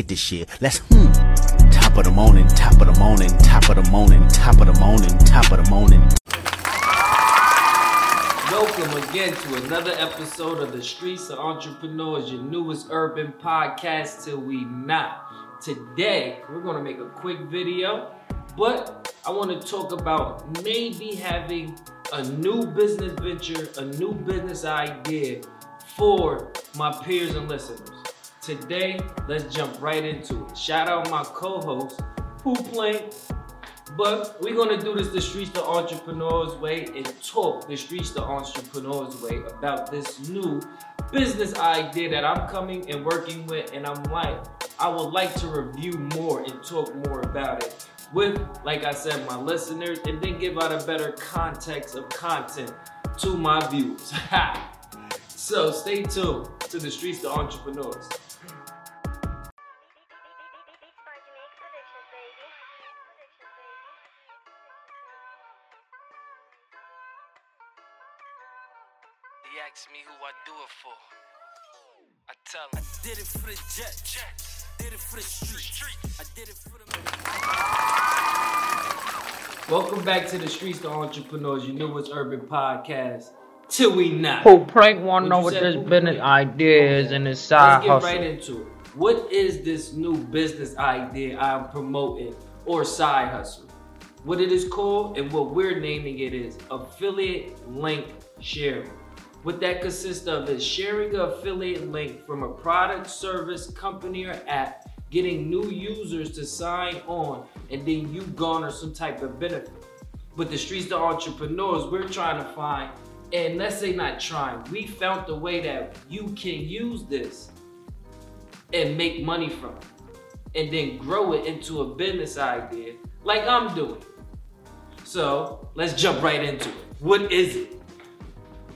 get this shit. Let's Top of the morning, top of the morning, top of the morning, top of the morning, top of the morning. Welcome again to another episode of the Streets to Entrepreneurs, your newest urban podcast till we not. Today, we're going to make a quick video, but I want to talk about maybe having a new business venture, a new business idea for my peers and listeners. Today, let's jump right into it. Shout out my co-host, Pooplank. But we're going to do this the Streets to Entrepreneurs way and talk the Streets to Entrepreneurs way about this new business idea that I'm coming and working with, and I would like to review more and talk more about it with, like I said, my listeners, and then give out a better context of content to my viewers. So stay tuned to the Streets to Entrepreneurs. He asked me who I do it for. I tell him. I did it for the Jets. Did it for the streets. I did it for the... Welcome back to the Streets to Entrepreneurs, your newest urban podcast. Till we not. Pooplank want to know what this business idea is and this side hustle. Let's get right into it. What is this new business idea I'm promoting or side hustle? What it is called and what we're naming it is Affiliate Link Sharing. What that consists of is sharing an affiliate link from a product, service, company, or app, getting new users to sign on, and then you garner some type of benefit. But the Streets to Entrepreneurs, we're trying to find, and let's say not trying, we found the way that you can use this and make money from it, and then grow it into a business idea like I'm doing. So let's jump right into it. What is it?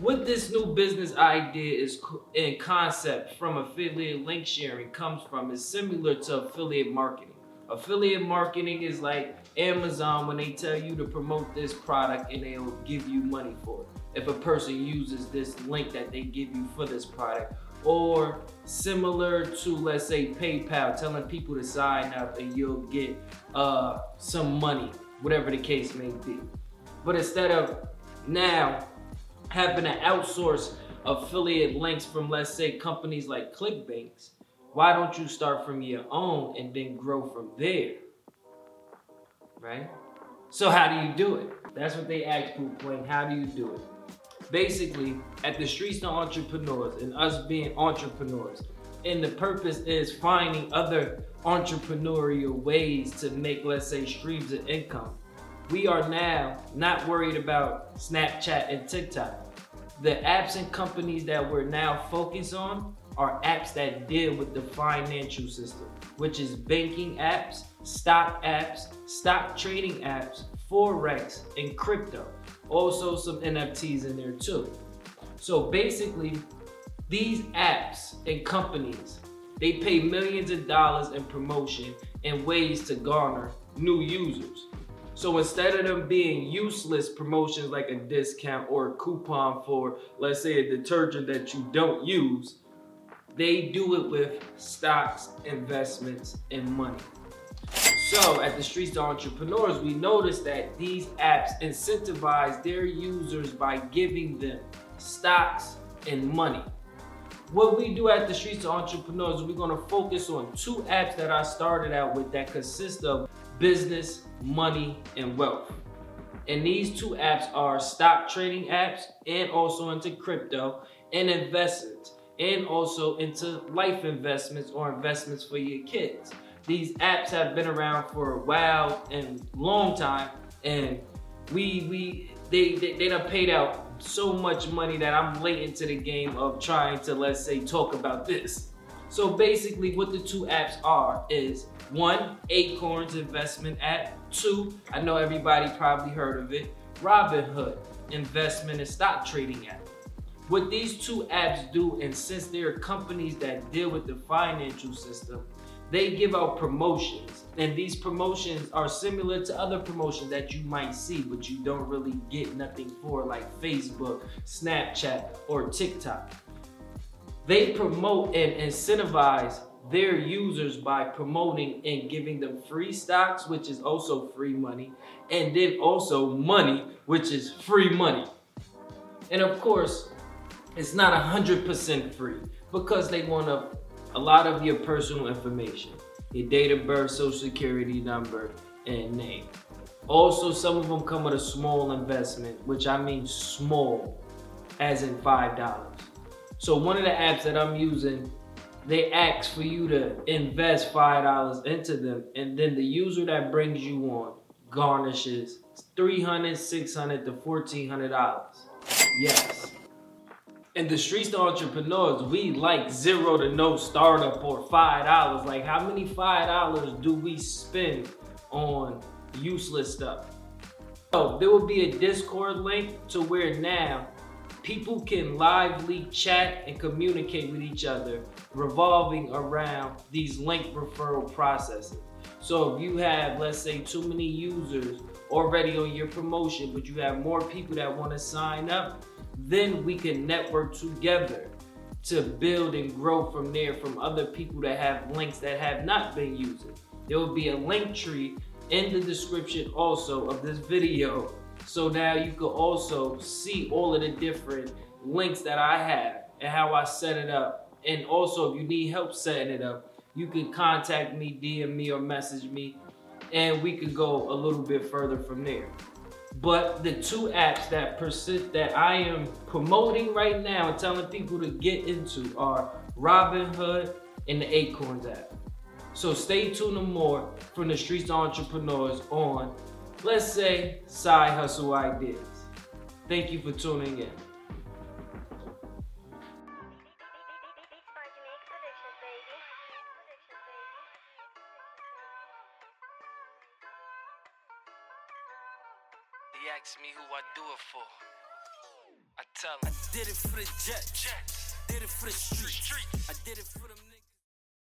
What this new business idea is and concept from affiliate link sharing comes from is similar to affiliate marketing. Affiliate marketing is like Amazon when they tell you to promote this product and they'll give you money for it if a person uses this link that they give you for this product. Or similar to, let's say, PayPal, telling people to sign up and you'll get some money, whatever the case may be. But instead of now having to outsource affiliate links from, let's say, companies like ClickBanks, why don't you start from your own and then grow from there, right? So how do you do it? That's what they asked Pooplank. How do you do it? Basically, at the Streets to Entrepreneurs and us being entrepreneurs, and the purpose is finding other entrepreneurial ways to make, let's say, streams of income. We are now not worried about Snapchat and TikTok. The apps and companies that we're now focused on are apps that deal with the financial system, which is banking apps, stock trading apps, Forex, and crypto. Also some NFTs in there too. So basically, these apps and companies, they pay millions of dollars in promotion and ways to garner new users. So instead of them being useless promotions like a discount or a coupon for, let's say, a detergent that you don't use, they do it with stocks, investments, and money. So at the Streets to Entrepreneurs, we noticed that these apps incentivize their users by giving them stocks and money. What we do at the Streets to Entrepreneurs, we're gonna focus on two apps that I started out with that consist of business, money, and wealth. And these two apps are stock trading apps and also into crypto and investments, and also into life investments or investments for your kids. These apps have been around for a while and long time, and they done paid out so much money that I'm late into the game of trying to, let's say, talk about this. So basically what the two apps are is, one, Acorns investment app. Two, I know everybody probably heard of it, Robinhood investment and stock trading app. What these two apps do, and since they are companies that deal with the financial system, they give out promotions. And these promotions are similar to other promotions that you might see, but you don't really get nothing for, like Facebook, Snapchat, or TikTok. They promote and incentivize their users by promoting and giving them free stocks, which is also free money, and then also money, which is free money. And of course, it's not 100% free because they want a lot of your personal information, your date of birth, social security number, and name. Also, some of them come with a small investment, which I mean small, as in $5. So one of the apps that I'm using, they ask for you to invest $5 into them, and then the user that brings you on garnishes $300, $600 to $1,400. Yes. In the Streets to Entrepreneurs, we like zero to no startup or $5. Like, how many $5 do we spend on useless stuff? So there will be a Discord link to where now people can lively chat and communicate with each other revolving around these link referral processes. So if you have, let's say, too many users already on your promotion, but you have more people that want to sign up, then we can network together to build and grow from there from other people that have links that have not been used. There will be a link tree in the description also of this video. So now you can also see all of the different links that I have and how I set it up. And also if you need help setting it up, you can contact me, DM me, or message me, and we can go a little bit further from there. But the two apps that persist that I am promoting right now and telling people to get into are Robinhood and the Acorns app. So stay tuned to more from the Streets to Entrepreneurs on, let's say, side hustle ideas. Thank you for tuning in. He asked me who I do it for. I tell him I did it for the Jets. Did it for the streets. I did it for them.